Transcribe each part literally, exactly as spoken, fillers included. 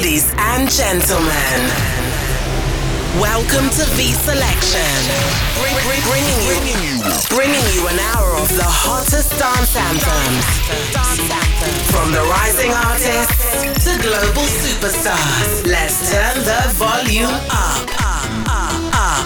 Ladies and gentlemen, welcome to V Selection, bring, bring, bringing, you, bringing you an hour of the hottest dance anthems, from the rising artists to global superstars. Let's turn the volume up.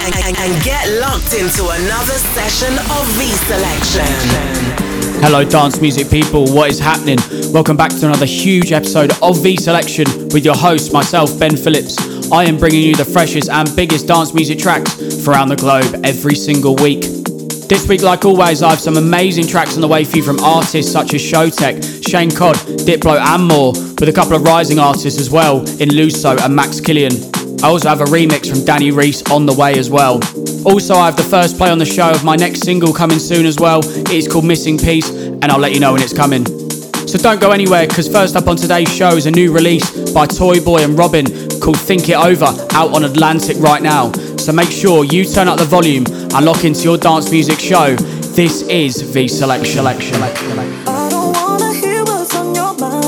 And, and, and get locked into another session of V Selection. Hello dance music people, what is happening? Welcome back to another huge episode of V Selection with your host, myself, Ben Phillips. I am bringing you the freshest and biggest dance music tracks from around the globe every single week. This week, like always, I have some amazing tracks on the way for you from artists such as Showtek, Shane Codd, Diplo and more, with a couple of rising artists as well in Lusso and Max Killian. I also have a remix from Danny Reese on the way as well. Also, I have the first play on the show of my next single coming soon as well. It is called Missing Piece, and I'll let you know when it's coming. So don't go anywhere, because first up on today's show is a new release by Toy Boy and Robin called Think It Over, out on Atlantic right now. So make sure you turn up the volume and lock into your dance music show. This is V Selection. I don't wanna hear what's on your mind.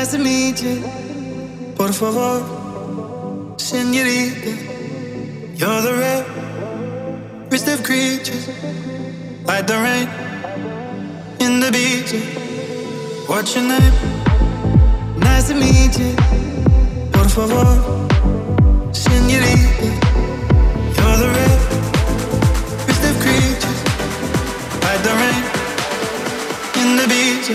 nice to meet you. Por favor, señorita. You're the rarest of creatures, like the rain in the beach. What's your name? Nice to meet you. Por favor, señorita. You're the rarest of creatures, like the rain in the beach.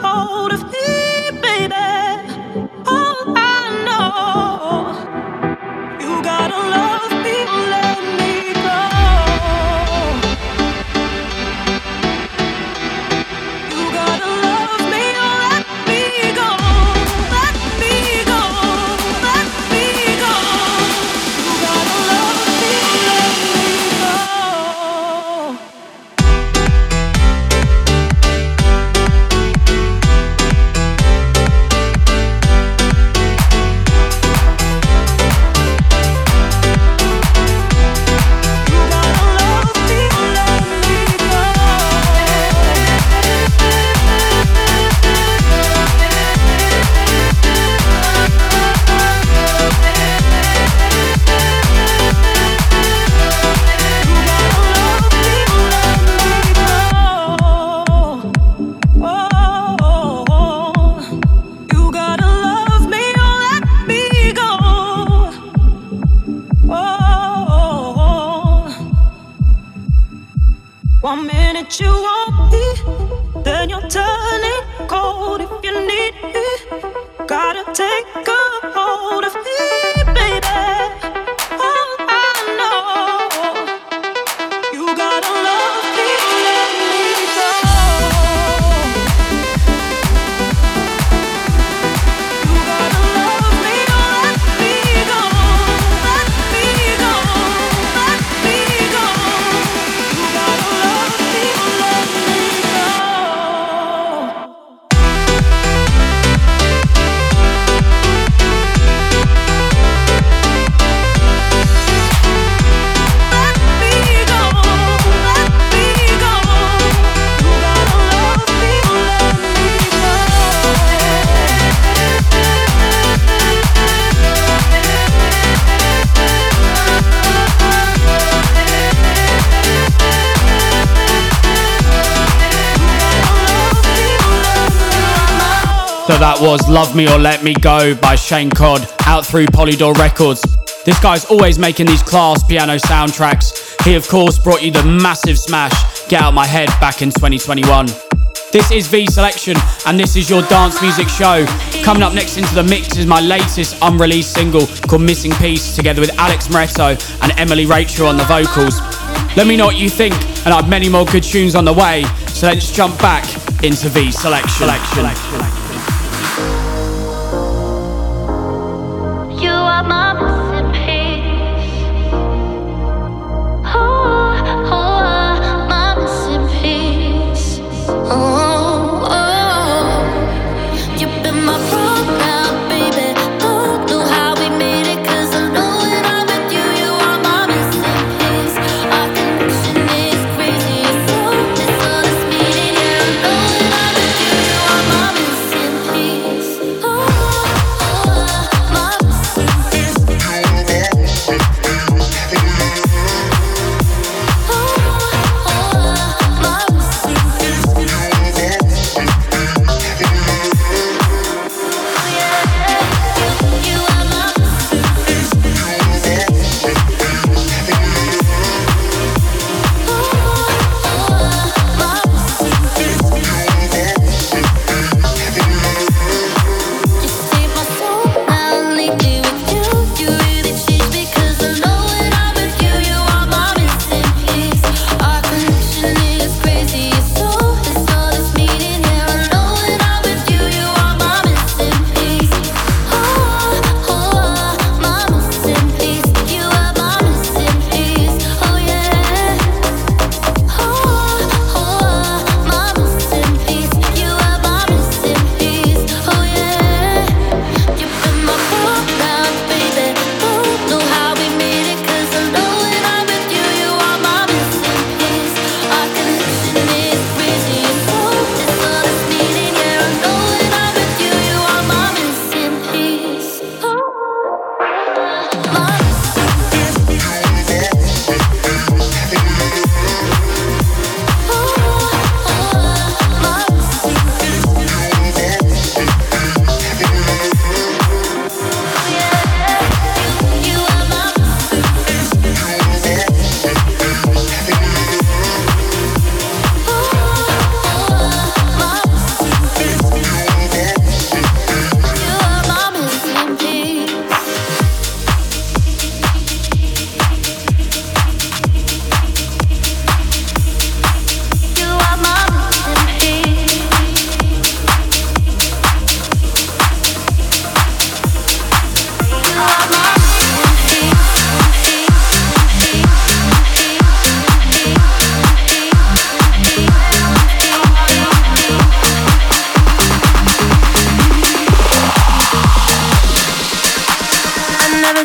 hold of me, baby. All I know, you gotta love me, let me go. You gotta love me, let me go. Let me go, let me go. You gotta love me, let me go. One minute you want me, then you're turning cold. If you need me, gotta take a hold of me, baby. So that was Love Me or Let Me Go by Shane Codd, out through Polydor Records. This guy's always making these class piano soundtracks. He of course brought you the massive smash Get Out My Head back in twenty twenty-one. This is V Selection and this is your dance music show. Coming up next into the mix is my latest unreleased single called Missing Piece, together with Alex Moretto and Émilie Rachel on the vocals. Let me know what you think, and I have many more good tunes on the way, so let's jump back into V Selection. Selection. Selection. Hey.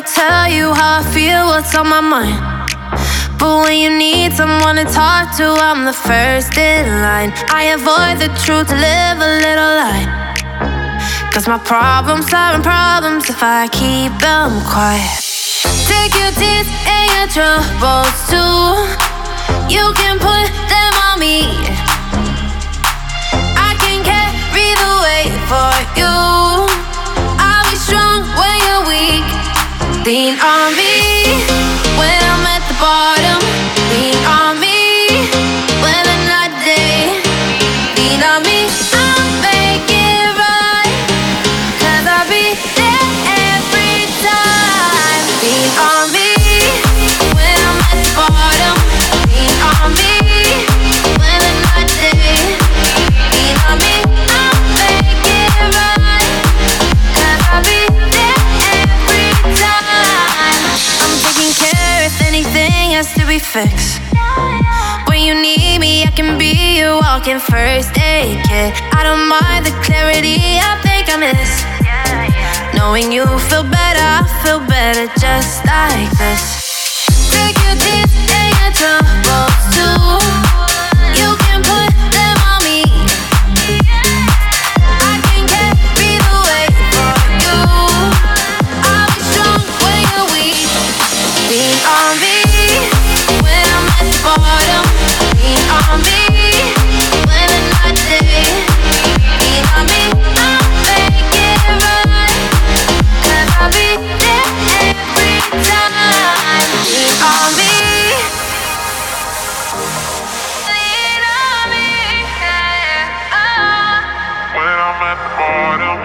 wanna tell you how I feel, what's on my mind. But when you need someone to talk to, I'm the first in line. I avoid the truth to live a little lie, 'cause my problems are in problems if I keep them quiet. Take your tears and your troubles too, you can put them on me. I can carry the weight for you. I'll be strong when you're weak. Lean on me when I'm at the bottom. Lean on me when I'm not there. Lean on me, I'll make it right, 'cause I'll be there every time. Lean on me when I'm at the bottom. Lean on me when I'm not there. Lean on me, I'll make it right, 'cause I'll be there every time. I'm taking care if anything has to be fixed. When you need me, I can be your walking first aid kit. I don't mind the clarity I think I miss. Knowing you feel better, I feel better just like this. Take your tears and your troubles too, you can put them on me. I can carry the weight for you. I'll be strong when you're weak. Lean on me when I'm at the bottom. Lean on me when I'm not there. Lean on me, I'll make it right, 'cause I'll be there every time. Lean on me. Lean on me, yeah, yeah, oh. When I'm at the bottom.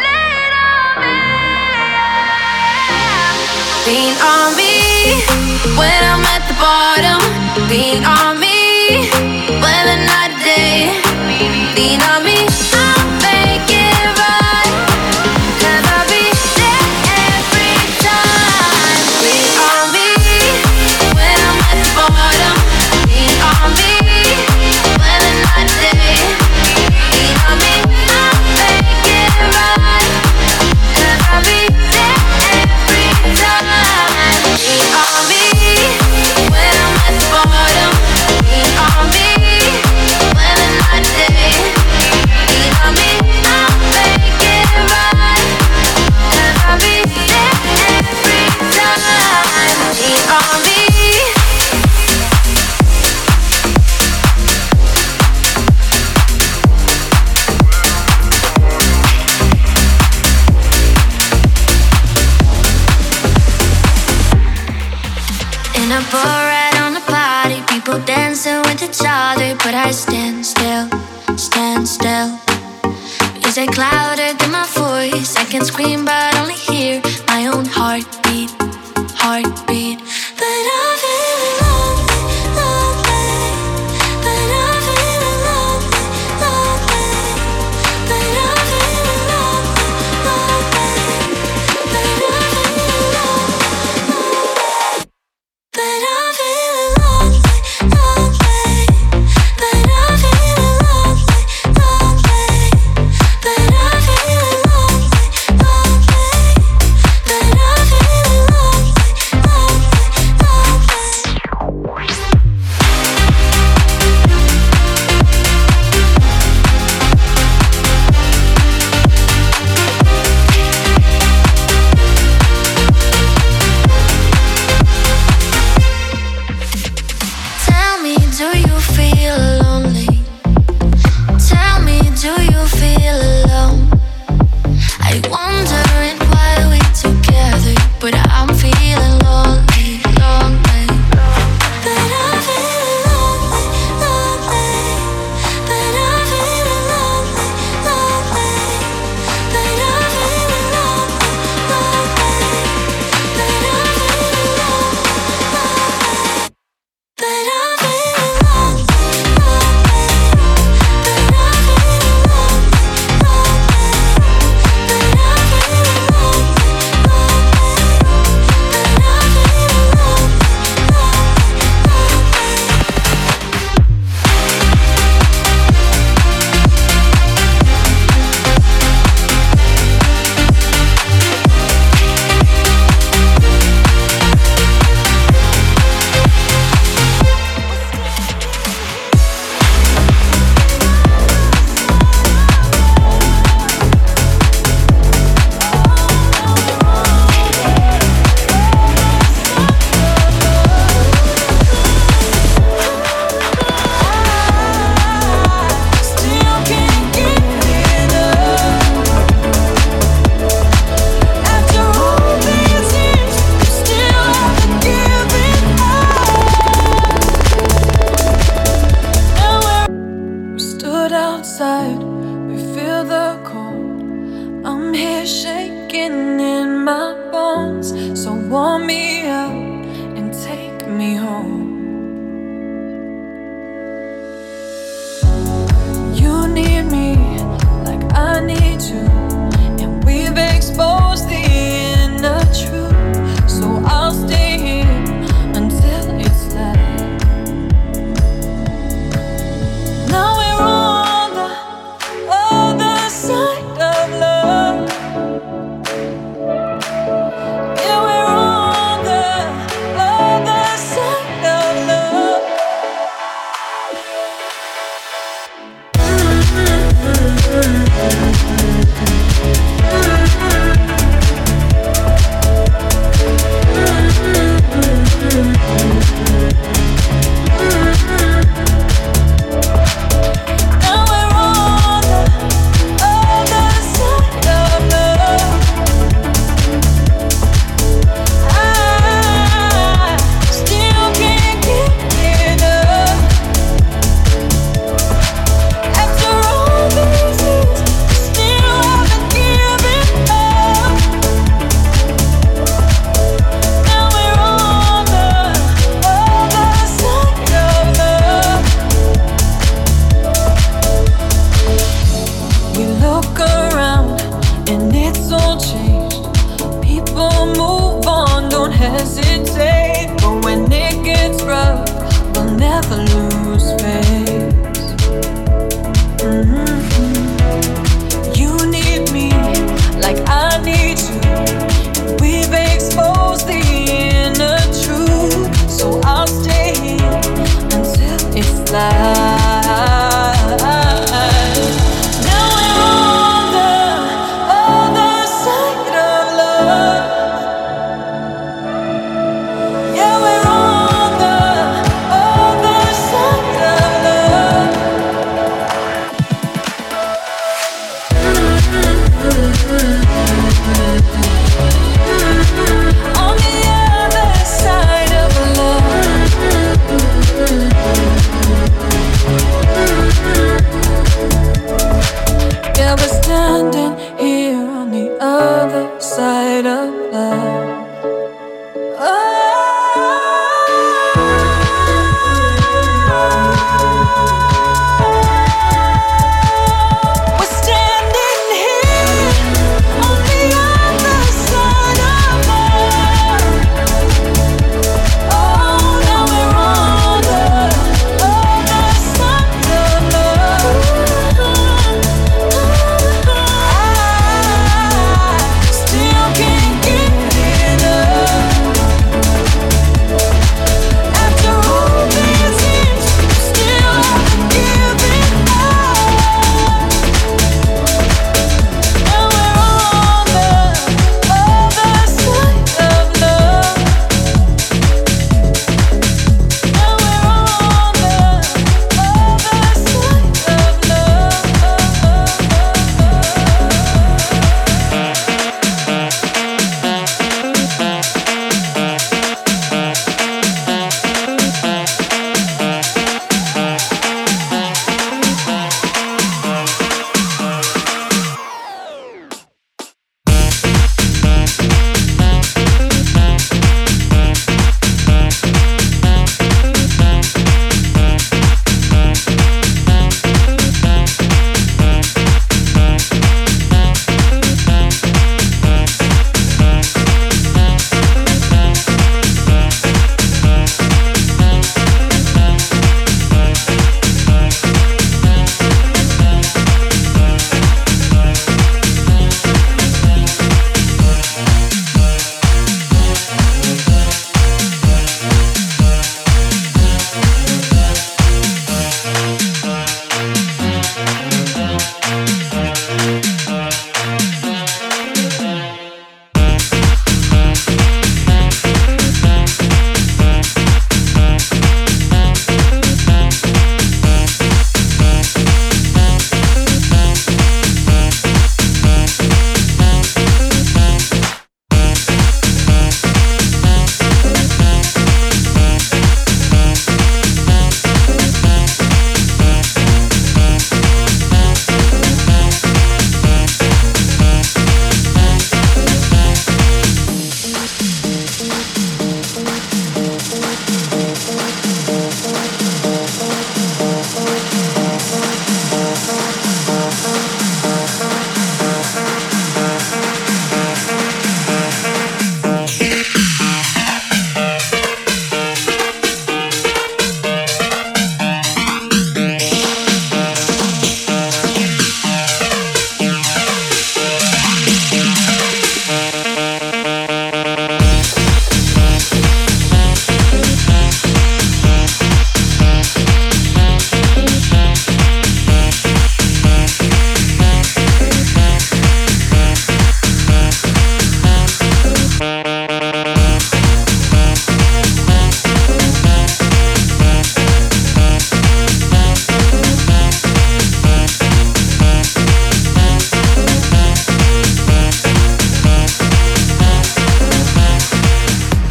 Lean on me, yeah. Lean on me when I'm at the bottom. Lean on me when I'm not there. Lean on me, I'll make it right, 'cause I'll be there every time. Lean on me when I'm at the bottom. Lean on me when I'm not there. Lean on me, I'll make it right, 'cause I'll be there every time. Lean on me when I'm at the bottom. Lean on me when I'm not there. Lean on me, I'll make it right, 'cause I'll be there every time. Lean on me. In a bar right on the party, people dancing with each other, but I stand still, stand still. Music louder than my voice, I can scream but only hear my own heartbeat, heartbeat. But I'm feeling lonely, lonely. But I'm feeling lonely, lonely. But I'm feeling lonely, lonely. But I'm feeling lonely, lonely. But I'm feeling lonely, lonely. But I'm feeling lonely, lonely. But I'm feeling lonely, lonely. But I'm feeling lonely, lonely, lonely. Tell me, do you feel lonely? Tell me, do you feel alone? I wondering why we together, but I'm feeling lonely, lonely. But I'm feeling lonely, lonely. But I'm feeling lonely, lonely. But I'm feeling lonely, lonely. But I'm feeling lonely, lonely. But I'm feeling lonely, lonely. But I'm feeling lonely, lonely. But I'm feeling lonely, lonely. But inside, we feel the cold. I'm here shaking in my bones, so warm me up and take me home. You need me like I need you, and we've exposed the inner truth, so I'll stay here until it's light. Now we're on the other side of love. Yeah, we're on the other side of love. Now we're on the other side of love. I still can't get enough. After all these years, I still haven't given up. Now we're on the other side of love. We look around and it's all changed. People move on, don't hesitate. But when it gets rough, we'll never lose faith. Mhm. You need me like I need you. We've exposed the inner truth, so I'll stay here until it's light. Now we're on the other side of love. Yeah, we're on the other side.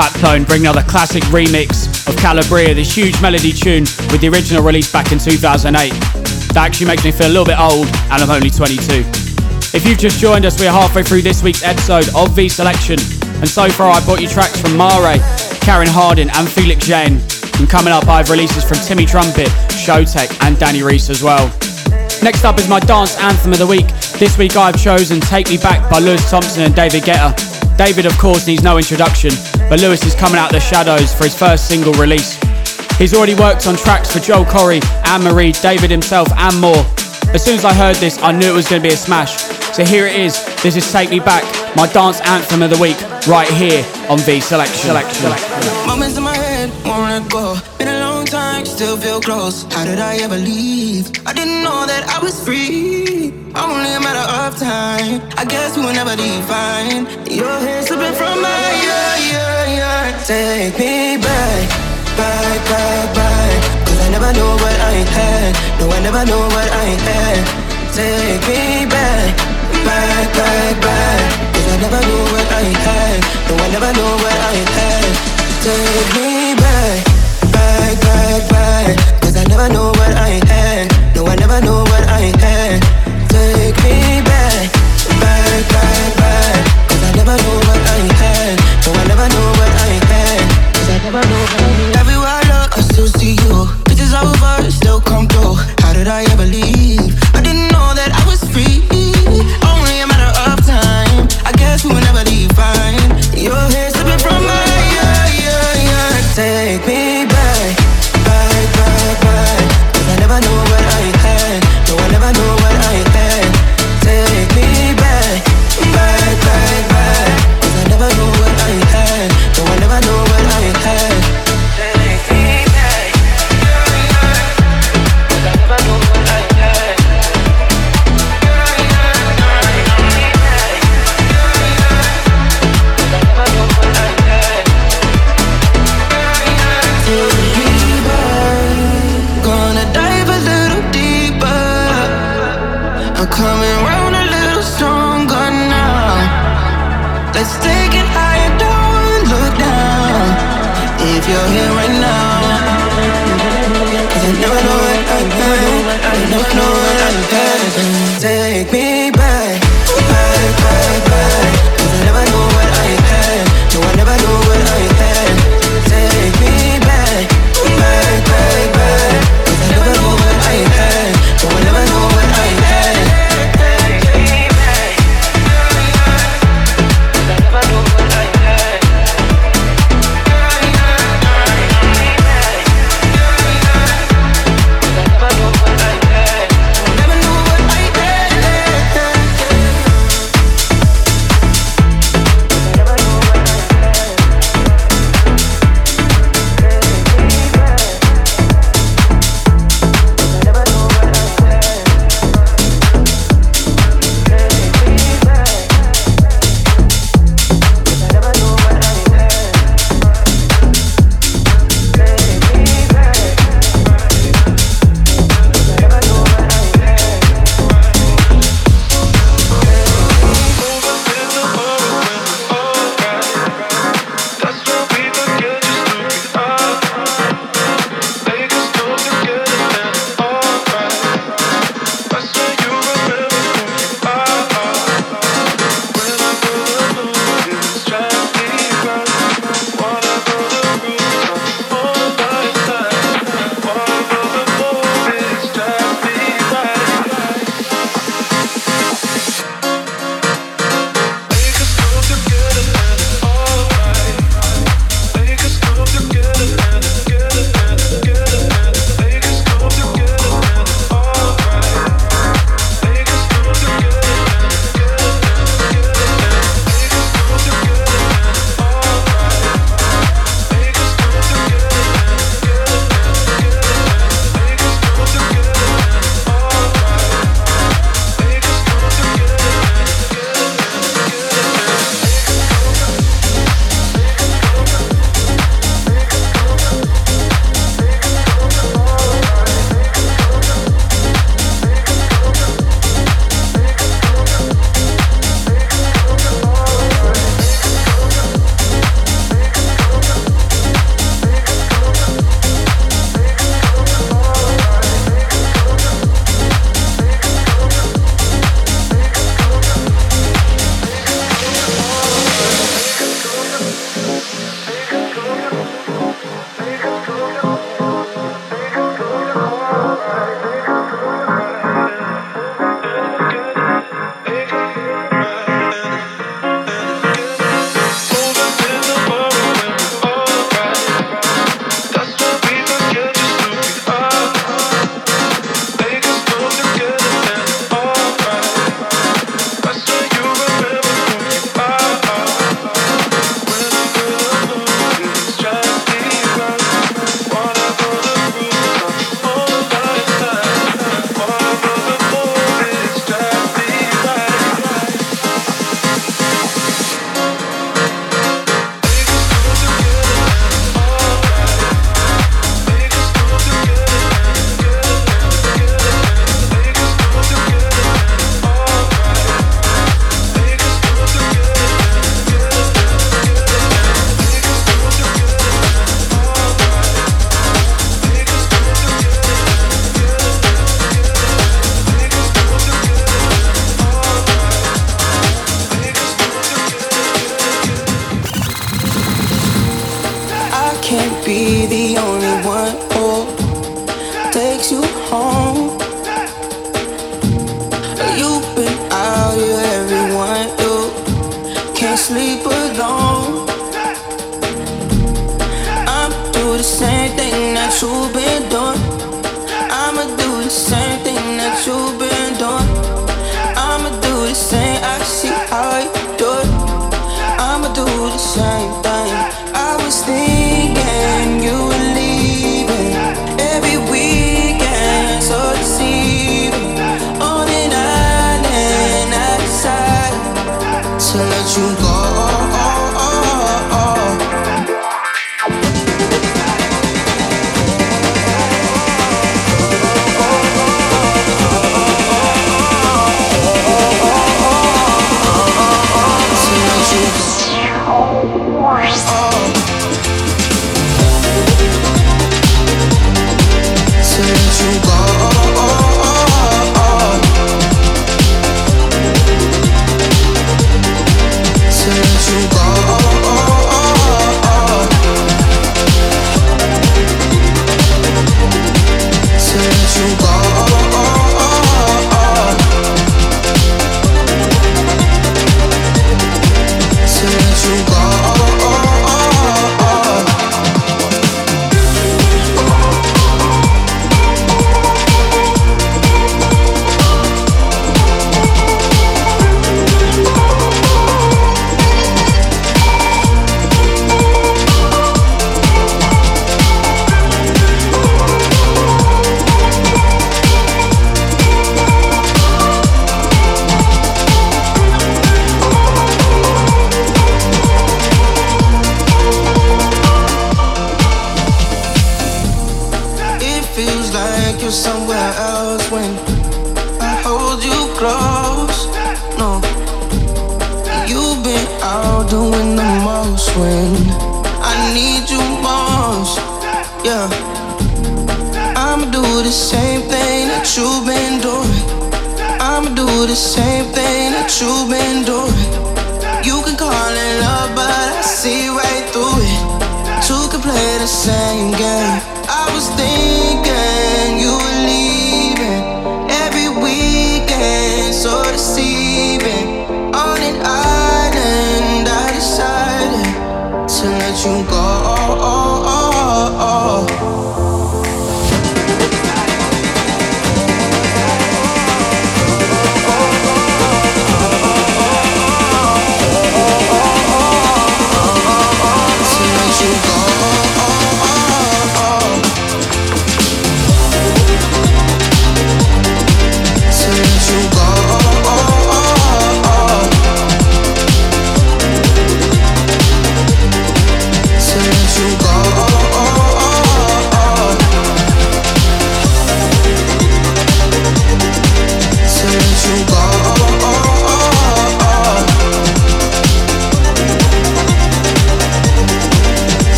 Paptone bringing another classic remix of Calabria, this huge melody tune with the original release back in two thousand eight. That actually makes me feel a little bit old, and I'm only twenty-two. If you've just joined us, we are halfway through this week's episode of V Selection, and so far I brought you tracks from Mare, Karen Harding and Felix Jaehn, and coming up I have releases from Timmy Trumpet, Showtek and Danny Reese as well. Next up is my dance anthem of the week. This week I have chosen Take Me Back by Lewis Thompson and David Guetta. David, of course, needs no introduction, but Lewis is coming out of the shadows for his first single release. He's already worked on tracks for Joel Corey, Anne Marie, David himself and more. As soon as I heard this, I knew it was going to be a smash. So here it is. This is Take Me Back, my dance anthem of the week, right here on V Selection. Moments in my head, won't let go. Been a long time, still feel close. How did I ever leave? I didn't know that I was free. Only a matter of time. I guess we will never define. Your hair slipping from my yeah, yeah, yeah. Take me back, back, back, back. Cause I never know what I had. No, I never know what I had. Take me back, back, back, back. Cause I never know what I had. No, I never know what I had. Take me back, back, back, back. Cause I never know what I had. No, I never know what I had. Take me back, back, back, back. Cause I never know what I had. No, I never know what I had. Cause I never know what I had. Everywhere I look, I still see you. Pictures all over, still come through. How did I ever leave? I didn't know that I was free. Only a matter of time. I guess we will never define. Your hair slipping from my yeah, yeah, yeah. Take me back, back, back, back. Cause I never know what I had. No, I never know what I had. Take me back, back, back, back. Cause I never knew what I had. No, I never knew what I had. Take me back, cause I never knew what I had. Take me back, cause I never knew what I had. Take me back. Gonna dive a little deeper. I'm coming right. Let's take it higher, don't look down. If you're here right now, cause I never know what I had. I never know what I had. Take me back, back, back, back. Cause I never know what I had. No, I never know what I had. Take me back, back, back, back. Cause I never know what I had. No, I never know what I had. sleep alone. I'ma do the same thing that you've been doing. I'ma do the same thing that you've been doing. I'ma do the same, I see how you do it. I'ma do the same thing. I was thinking you were leaving every weekend, so deceiving. On an island outside to let you go.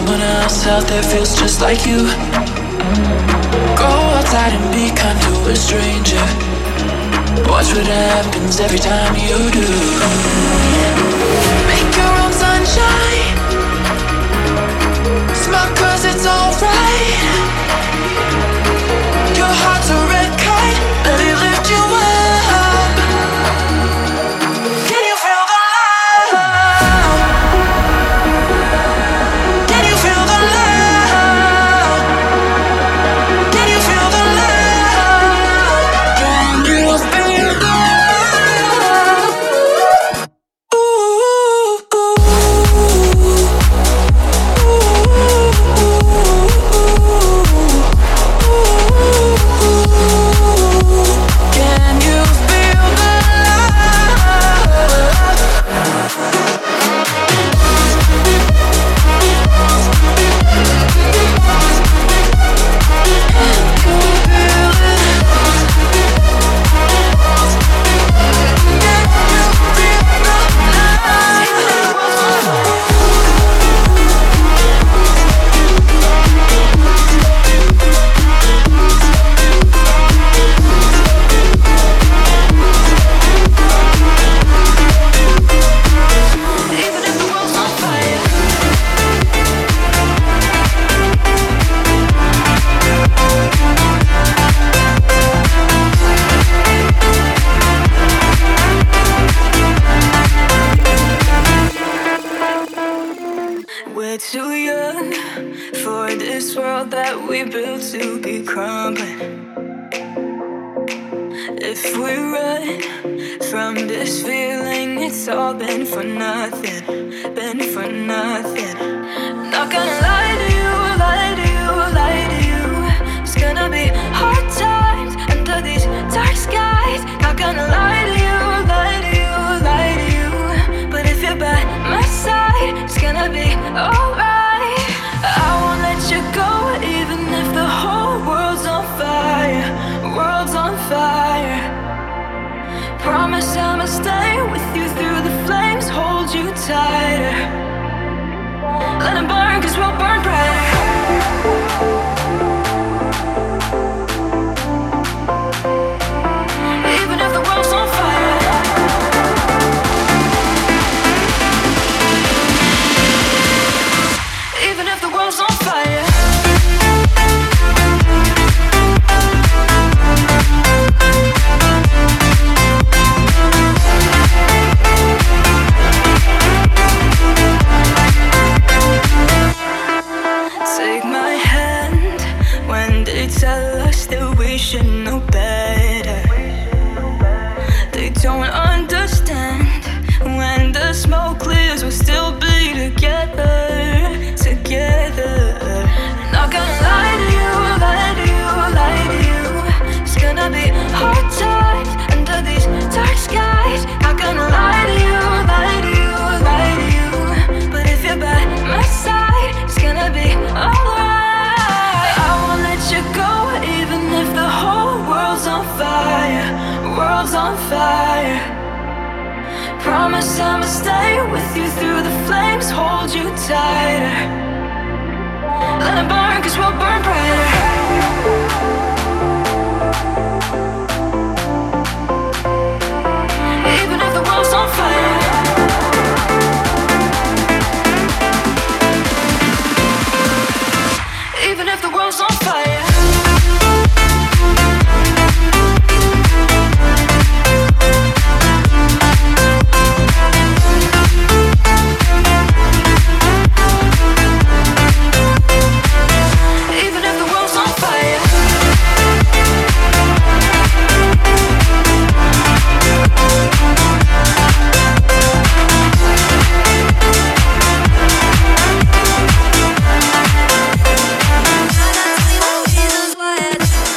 someone else out there feels just like you. Go outside and be kind to a stranger. Watch what happens every time you do. Make your own sunshine. Smile cause it's alright. Your heart's a red kite. Let it lift you up. Can you feel the love? Can you feel the love? Can you feel the love? Can you feel the love? Ooh, ooh, ooh.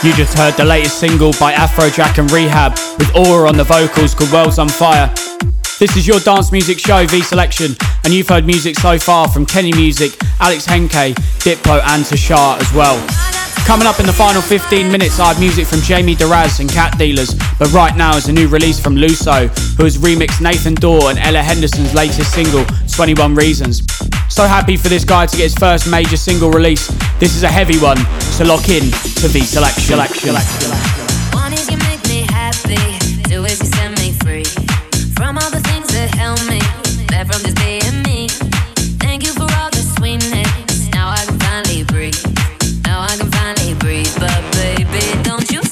You just heard the latest single by Afrojack and R three H A B with Aura on the vocals called World's on Fire. This is your dance music show, V Selection, and you've heard music so far from Kenny Music, Alex Henke, Diplo and T S H A as well. Coming up in the final fifteen minutes, I have music from Jaime Deraz and Cat Dealers, but right now is a new release from Lusso, who has remixed Nathan Dawe and Ella Henderson's latest single, twenty-one Reasons. So happy for this guy to get his first major single release. This is a heavy one, so lock in to V Selection. One is you make me happy, two is you set me free from all the things that help me, that from just being me. Thank you for all the sweetness, now I can finally breathe, now I can finally breathe, but baby don't you see?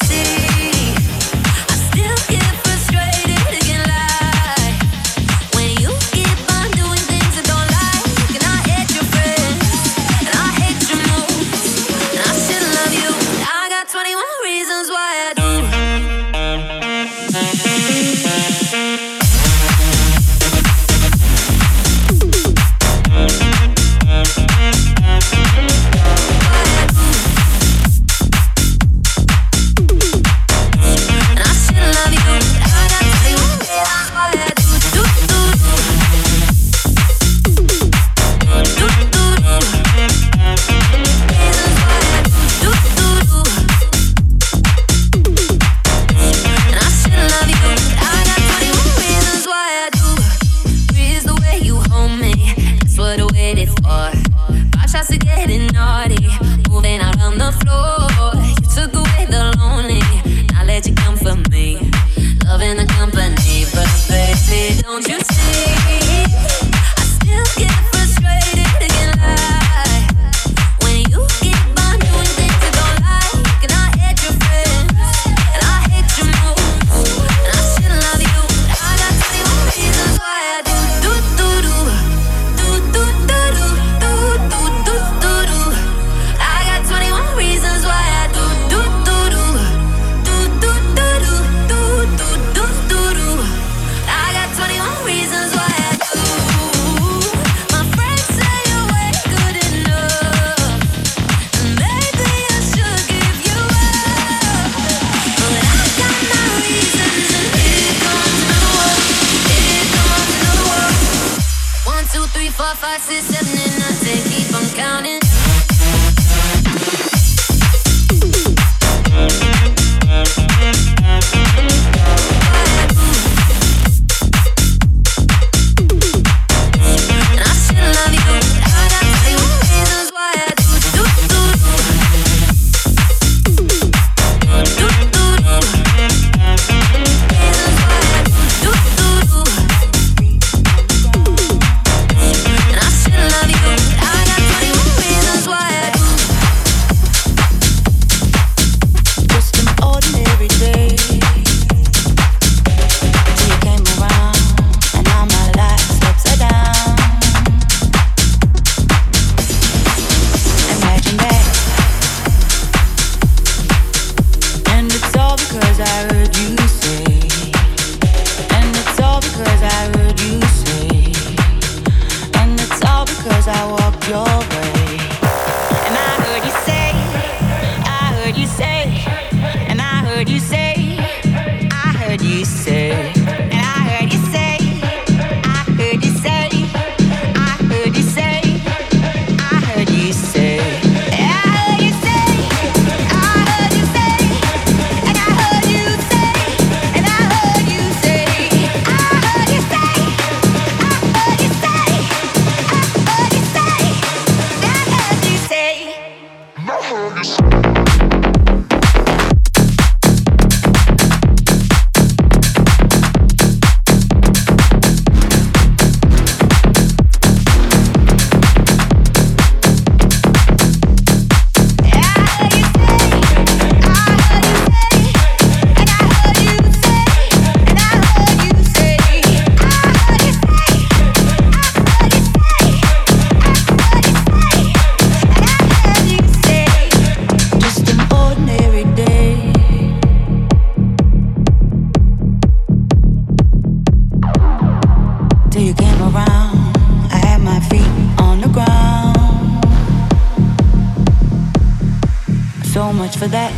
For that,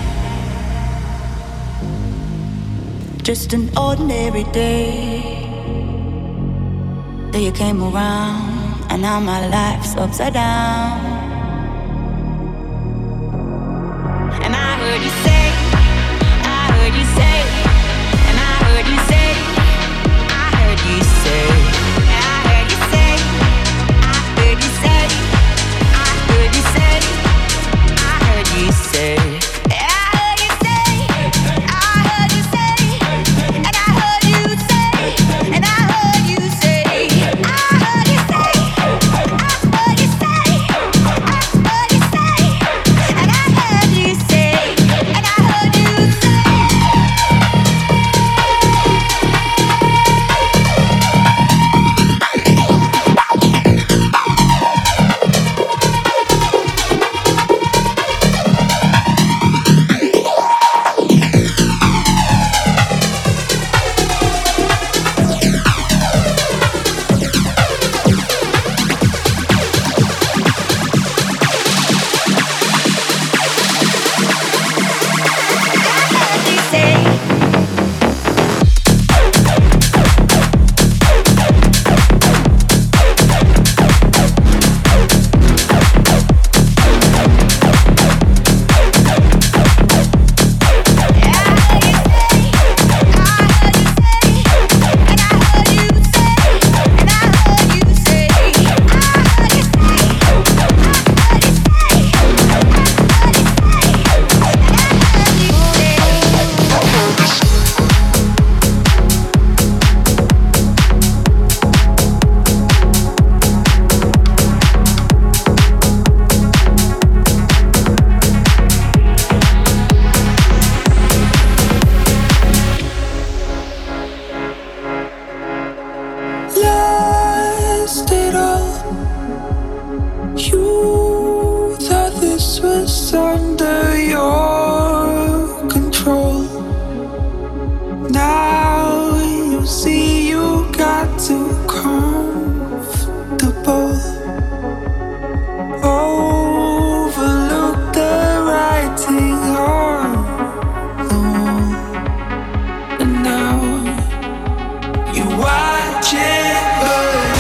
just an ordinary day. Then you came around, and now my life's upside down. And I heard you say, I heard you say, and I heard you say, I heard you say, and I heard you say. under your control. Now you see you got too comfortable. Overlook the writing on the wall. And now you watch it burn.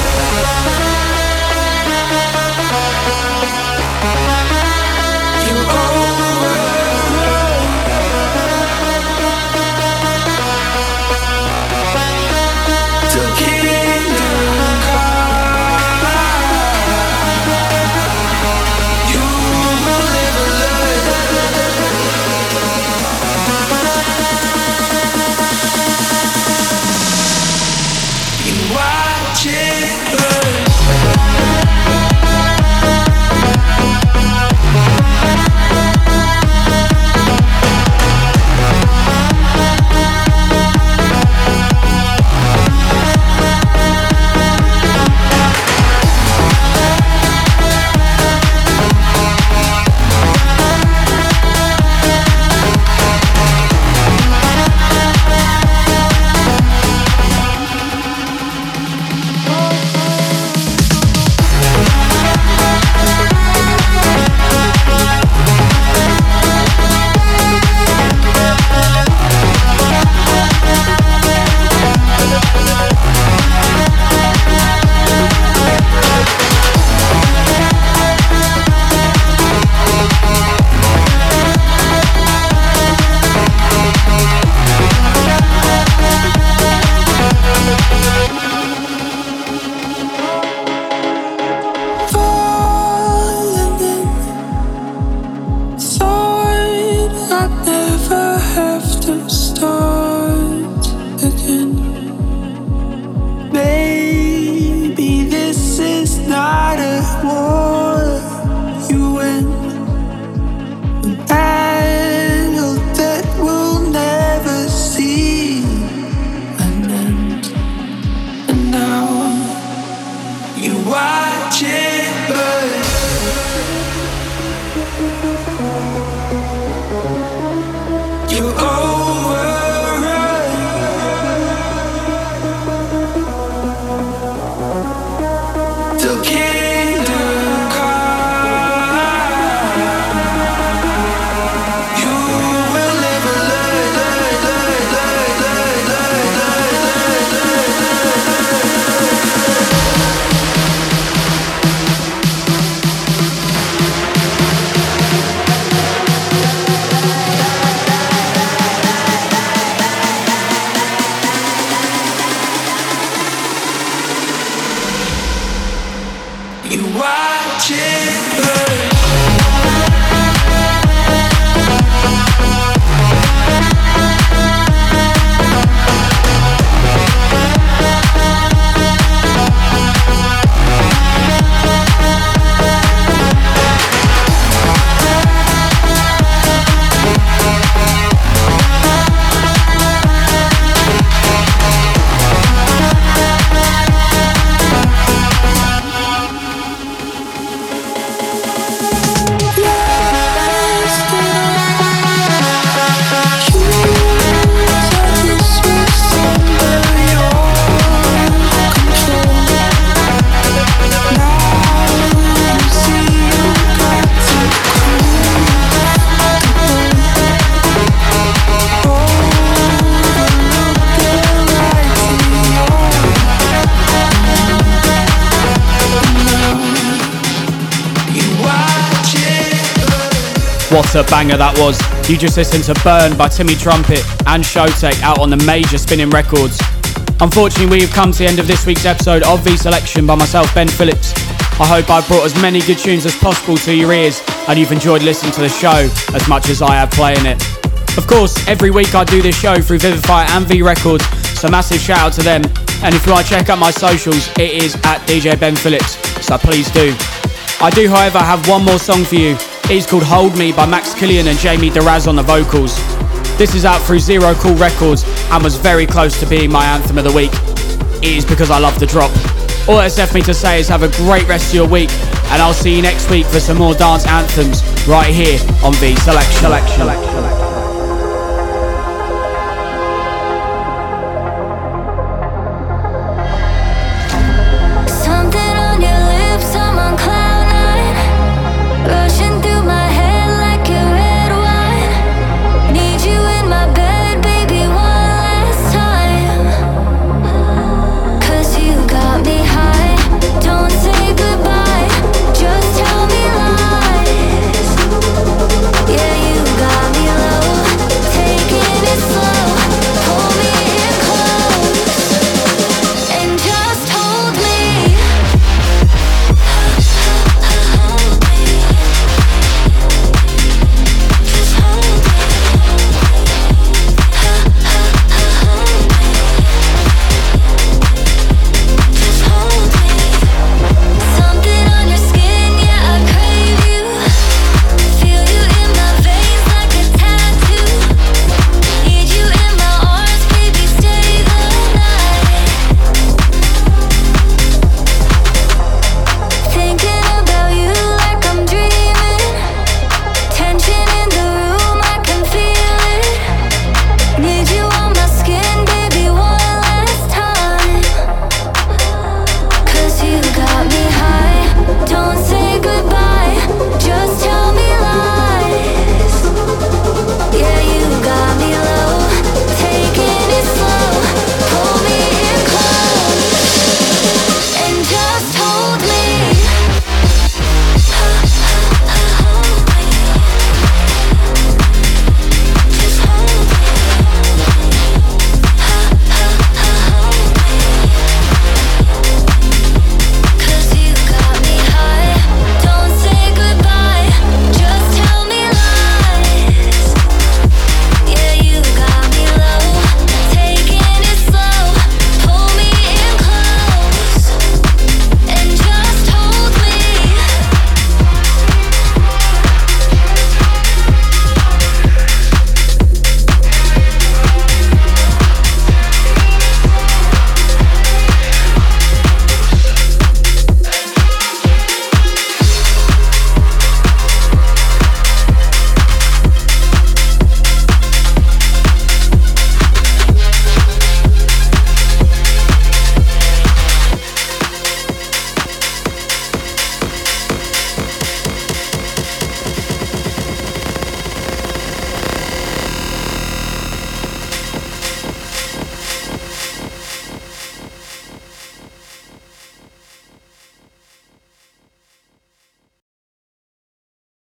What a banger that was. You just listened to Burn by Timmy Trumpet and Showtek, out on the major Spinning Records. Unfortunately, we have come to the end of this week's episode of V Selection by myself, Ben Phillips. I hope I've brought as many good tunes as possible to your ears and you've enjoyed listening to the show as much as I have playing it. Of course, every week I do this show through Vivify and V Records, so massive shout out to them. And if you want to check out my socials, it is at D J Ben Phillips, so please do. I do, however, have one more song for you. It's called Hold Me by Max Killian and Jaime Deraz on the vocals. This is out through Zero Cool Records and was very close to being my anthem of the week. It is because I love the drop. All that's left me to say is have a great rest of your week, and I'll see you next week for some more dance anthems right here on V Selection.